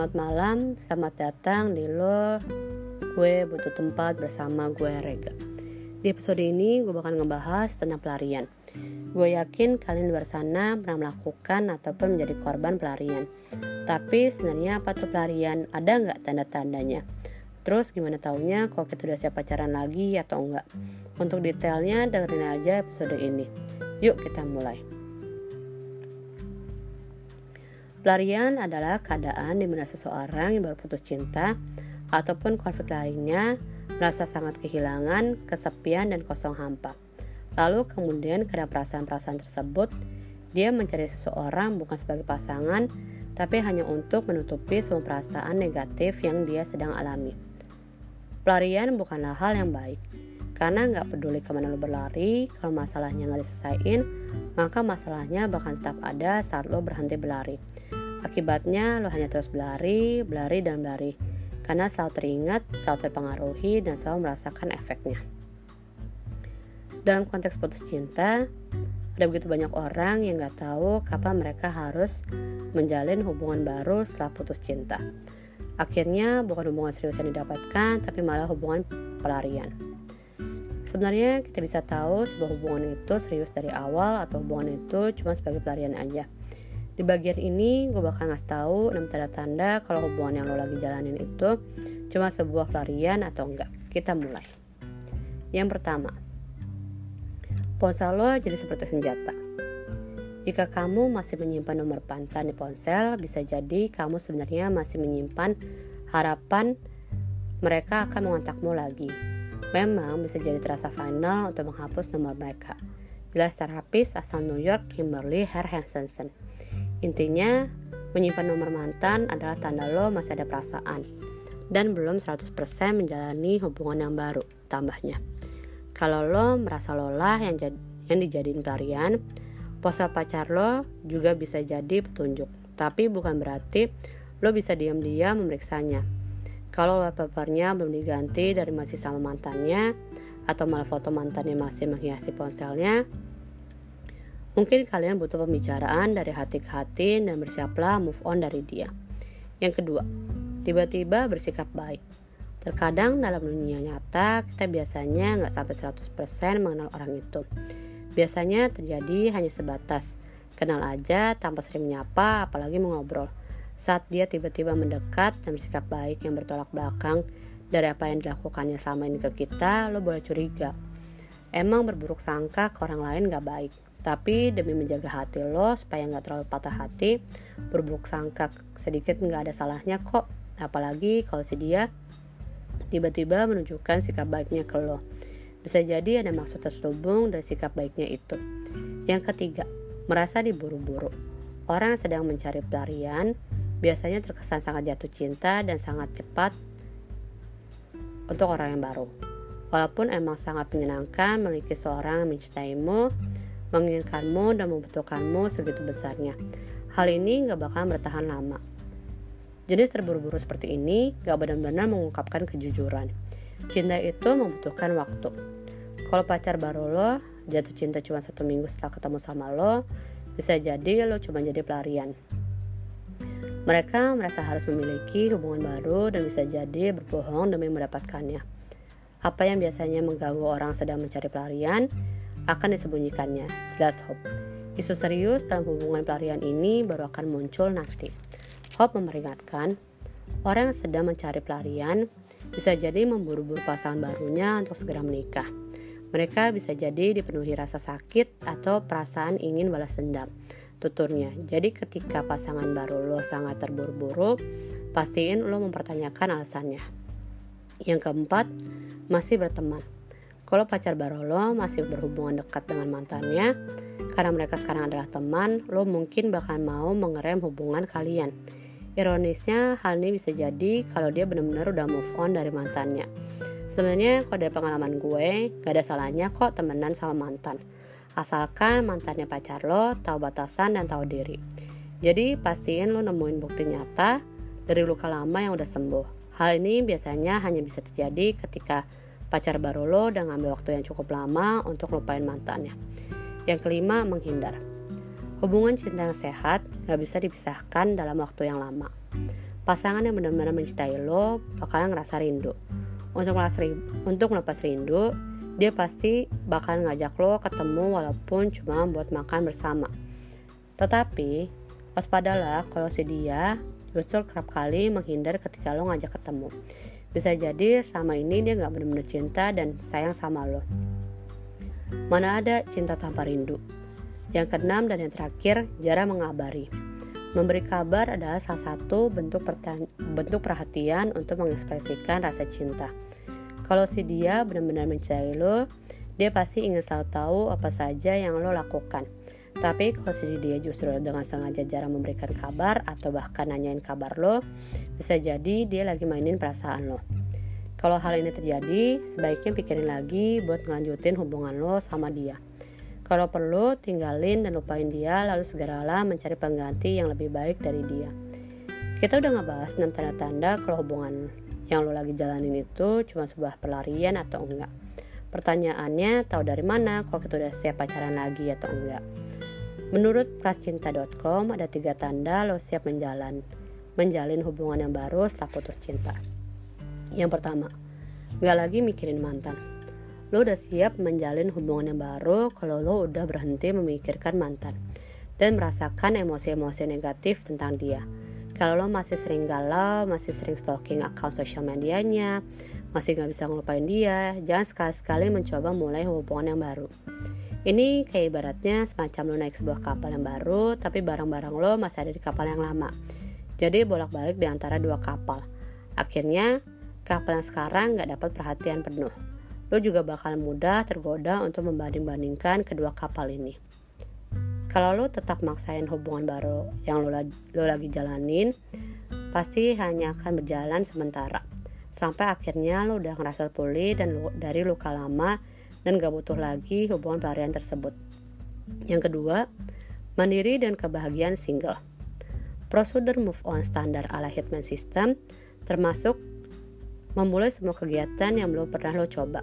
Selamat malam, selamat datang di Lo Gue Butuh Tempat bersama gue Rega. Di episode ini gue bakal ngebahas tentang pelarian. Gue yakin kalian di luar sana pernah melakukan ataupun menjadi korban pelarian. Tapi sebenarnya apa tuh pelarian? Ada nggak tanda-tandanya? Terus gimana taunya kalau kita udah siap pacaran lagi atau enggak? Untuk detailnya dengerin aja episode ini. Yuk kita mulai. Pelarian adalah keadaan di mana seseorang yang baru putus cinta ataupun konflik lainnya merasa sangat kehilangan, kesepian, dan kosong hampa. Lalu kemudian karena perasaan-perasaan tersebut, dia mencari seseorang bukan sebagai pasangan, tapi hanya untuk menutupi semua perasaan negatif yang dia sedang alami. Pelarian bukanlah hal yang baik, karena nggak peduli kemana lo berlari, kalau masalahnya nggak diselesain, maka masalahnya bakal tetap ada saat lo berhenti berlari. Akibatnya lo hanya terus berlari dan berlari, karena selalu teringat, selalu terpengaruhi, dan selalu merasakan efeknya. Dalam konteks putus cinta, ada begitu banyak orang yang gak tahu kapan mereka harus menjalin hubungan baru setelah putus cinta. Akhirnya bukan hubungan serius yang didapatkan, tapi malah hubungan pelarian. Sebenarnya kita bisa tahu sebuah hubungan itu serius dari awal atau hubungan itu cuma sebagai pelarian aja. Di bagian ini gue bakal ngasih tahu 6 tanda-tanda kalau hubungan yang lo lagi jalanin itu cuma sebuah pelarian atau enggak. Kita mulai. Yang pertama, ponsel lo jadi seperti senjata. Jika kamu masih menyimpan nomor mantan di ponsel, bisa jadi kamu sebenarnya masih menyimpan harapan mereka akan mengontakmu lagi. Memang bisa jadi terasa final untuk menghapus nomor mereka. Jelas terapis asal New York, Kimberly Hershenson. Intinya, menyimpan nomor mantan adalah tanda lo masih ada perasaan dan belum 100% menjalani hubungan yang baru, tambahnya. Kalau lo merasa lelah yang dijadiin pelarian, ponsel pacar lo juga bisa jadi petunjuk, tapi bukan berarti lo bisa diam-diam memeriksanya. Kalau wallpapernya belum diganti dari masih sama mantannya, atau malah foto mantannya masih menghiasi ponselnya, mungkin kalian butuh pembicaraan dari hati ke hati dan bersiaplah move on dari dia. Yang kedua, tiba-tiba bersikap baik. Terkadang dalam dunia nyata, kita biasanya nggak sampai 100% mengenal orang itu. Biasanya terjadi hanya sebatas kenal aja tanpa sering menyapa, apalagi mengobrol. Saat dia tiba-tiba mendekat dan bersikap baik yang bertolak belakang dari apa yang dilakukannya selama ini ke kita, lo boleh curiga. Emang berburuk sangka ke orang lain nggak baik. Tapi demi menjaga hati lo supaya gak terlalu patah hati, berburuk sangka sedikit gak ada salahnya kok. Apalagi kalau si dia tiba-tiba menunjukkan sikap baiknya ke lo. Bisa jadi ada maksud terselubung dari sikap baiknya itu. Yang ketiga, merasa diburu-buru. Orang yang sedang mencari pelarian biasanya terkesan sangat jatuh cinta dan sangat cepat untuk orang yang baru. Walaupun emang sangat menyenangkan memiliki seorang yang mencintaimu, menginginkanmu dan membutuhkanmu segitu besarnya. Hal ini gak bakal bertahan lama. Jenis terburu-buru seperti ini gak benar-benar mengungkapkan kejujuran. Cinta itu membutuhkan waktu. Kalau pacar baru lo jatuh cinta cuma 1 minggu setelah ketemu sama lo, bisa jadi lo cuma jadi pelarian. Mereka merasa harus memiliki hubungan baru dan bisa jadi berbohong demi mendapatkannya. Apa yang biasanya mengganggu orang sedang mencari pelarian akan disembunyikannya, jelas Hope. Isu serius dalam hubungan pelarian ini baru akan muncul nanti. Hope memperingatkan, orang yang sedang mencari pelarian bisa jadi memburu-buru pasangan barunya untuk segera menikah. Mereka bisa jadi dipenuhi rasa sakit atau perasaan ingin balas dendam, tuturnya. Jadi ketika pasangan baru lo sangat terburu-buru, pastiin lo mempertanyakan alasannya. Yang keempat, masih berteman. Kalau pacar baru lo masih berhubungan dekat dengan mantannya, karena mereka sekarang adalah teman, lo mungkin bakal mau mengerem hubungan kalian. Ironisnya, hal ini bisa jadi kalau dia benar-benar udah move on dari mantannya. Sebenarnya kalau dari pengalaman gue, gak ada salahnya kok temenan sama mantan. Asalkan mantannya pacar lo tahu batasan dan tahu diri. Jadi pastiin lo nemuin bukti nyata dari luka lama yang udah sembuh. Hal ini biasanya hanya bisa terjadi ketika pacar baru lo udah ngambil waktu yang cukup lama untuk lupain mantannya. Yang kelima, menghindar. Hubungan cinta yang sehat gak bisa dipisahkan dalam waktu yang lama. Pasangan yang benar-benar mencintai lo bakalan ngerasa rindu. Untuk melepas rindu, dia pasti bakal ngajak lo ketemu walaupun cuma buat makan bersama. Tetapi, waspadalah kalau si dia justru kerap kali menghindar ketika lo ngajak ketemu. Bisa jadi selama ini dia gak benar-benar cinta dan sayang sama lo. Mana ada cinta tanpa rindu. Yang keenam dan yang terakhir, jarang mengabari. Memberi kabar adalah salah satu bentuk perhatian untuk mengekspresikan rasa cinta. Kalau si dia benar-benar mencintai lo, dia pasti ingin selalu tahu apa saja yang lo lakukan. Tapi kalau si dia justru dengan sengaja jarang memberikan kabar atau bahkan nanyain kabar lo, bisa jadi dia lagi mainin perasaan lo. Kalau hal ini terjadi, sebaiknya pikirin lagi buat ngelanjutin hubungan lo sama dia. Kalau perlu, tinggalin dan lupain dia, lalu segeralah mencari pengganti yang lebih baik dari dia. Kita udah ngebahas 6 tanda-tanda kalau hubungan yang lo lagi jalanin itu cuma sebuah pelarian atau enggak. Pertanyaannya, tahu dari mana kalau kita udah siap pacaran lagi atau enggak? Menurut klasscinta.com, ada 3 tanda lo siap menjalin hubungan yang baru setelah putus cinta. Yang pertama, gak lagi mikirin mantan. Lo udah siap menjalin hubungan yang baru kalau lo udah berhenti memikirkan mantan dan merasakan emosi-emosi negatif tentang dia. Kalau lo masih sering galau, masih sering stalking akun sosial medianya, masih gak bisa ngelupain dia, jangan sekali-sekali mencoba mulai hubungan yang baru. Ini kayak ibaratnya semacam lo naik sebuah kapal yang baru, tapi barang-barang lo masih ada di kapal yang lama. Jadi bolak-balik di antara 2 kapal. Akhirnya kapal yang sekarang gak dapat perhatian penuh. Lo juga bakal mudah tergoda untuk membanding-bandingkan kedua kapal ini. Kalau lo tetap maksain hubungan baru yang lo lagi jalanin, pasti hanya akan berjalan sementara. Sampai akhirnya lo udah ngerasa pulih dari luka lama dan gak butuh lagi hubungan pelarian tersebut. Yang kedua, mandiri dan kebahagiaan single. Prosedur move on standar ala Hitman System termasuk memulai semua kegiatan yang belum pernah lo coba,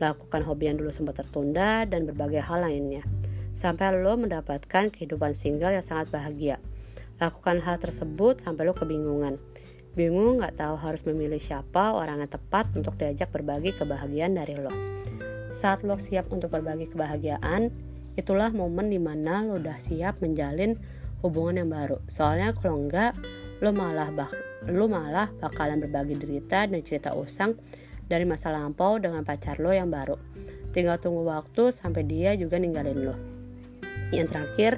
melakukan hobi yang dulu sempat tertunda, dan berbagai hal lainnya, sampai lo mendapatkan kehidupan single yang sangat bahagia. Lakukan hal tersebut sampai lo kebingungan. Bingung gak tahu harus memilih siapa orang yang tepat untuk diajak berbagi kebahagiaan dari lo. Saat lo siap untuk berbagi kebahagiaan, itulah momen dimana lo udah siap menjalin hubungan yang baru. Soalnya kalau enggak, lo malah bakalan berbagi derita dan cerita usang dari masa lampau dengan pacar lo yang baru. Tinggal tunggu waktu sampai dia juga ninggalin lo. Yang terakhir,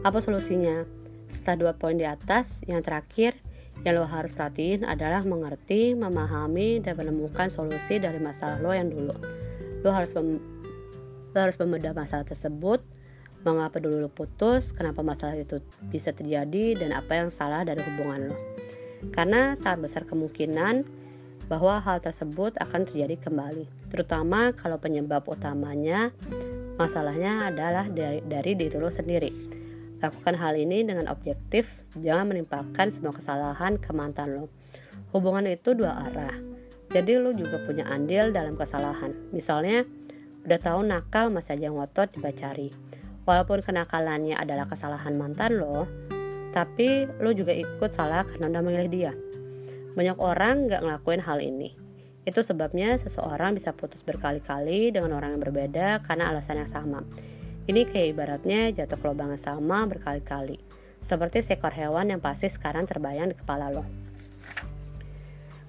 apa solusinya? Setelah 2 poin di atas, yang terakhir yang lo harus perhatiin adalah mengerti, memahami, dan menemukan solusi dari masalah lo yang dulu. Lo harus membedah masalah tersebut. Mengapa dulu lo putus, kenapa masalah itu bisa terjadi, dan apa yang salah dari hubungan lo. Karena sangat besar kemungkinan bahwa hal tersebut akan terjadi kembali, terutama kalau penyebab utamanya masalahnya adalah dari diri lo sendiri. Lakukan hal ini dengan objektif, jangan menimpakan semua kesalahan ke mantan lo. Hubungan itu 2 arah, jadi lo juga punya andil dalam kesalahan. Misalnya, udah tahu nakal masih aja ngotot dipacari. Walaupun kenakalannya adalah kesalahan mantan lo, tapi lo juga ikut salah karena udah memilih dia. Banyak orang gak ngelakuin hal ini. Itu sebabnya seseorang bisa putus berkali-kali dengan orang yang berbeda karena alasan yang sama. Ini kayak ibaratnya jatuh ke lubang yang sama berkali-kali, seperti seekor hewan yang pasti sekarang terbayang di kepala lo.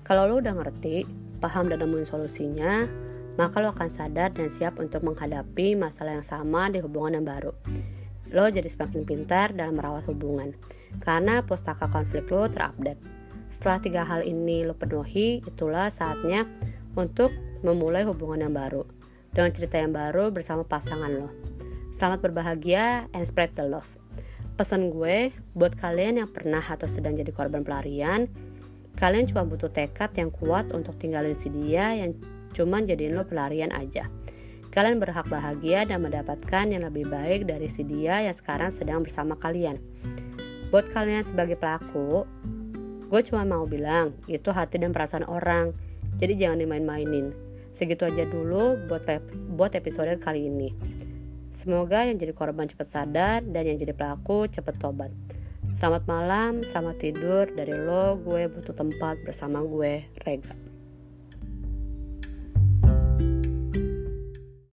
Kalau lo udah ngerti, paham dan nemuin solusinya, maka lo akan sadar dan siap untuk menghadapi masalah yang sama di hubungan yang baru. Lo jadi semakin pintar dalam merawat hubungan, karena pustaka konflik lo terupdate. Setelah 3 hal ini lo penuhi, itulah saatnya untuk memulai hubungan yang baru, dengan cerita yang baru bersama pasangan lo. Selamat berbahagia and spread the love. Pesan gue, buat kalian yang pernah atau sedang jadi korban pelarian, kalian cuma butuh tekad yang kuat untuk tinggalin si dia yang cuman jadiin lo pelarian aja. Kalian berhak bahagia dan mendapatkan yang lebih baik dari si dia yang sekarang sedang bersama kalian. Buat kalian sebagai pelaku, gue cuma mau bilang, itu hati dan perasaan orang, jadi jangan dimain-mainin. Segitu aja dulu buat episode kali ini. Semoga yang jadi korban cepat sadar dan yang jadi pelaku cepat tobat. Selamat malam, selamat tidur. Dari lo, gue butuh tempat bersama gue, Rega.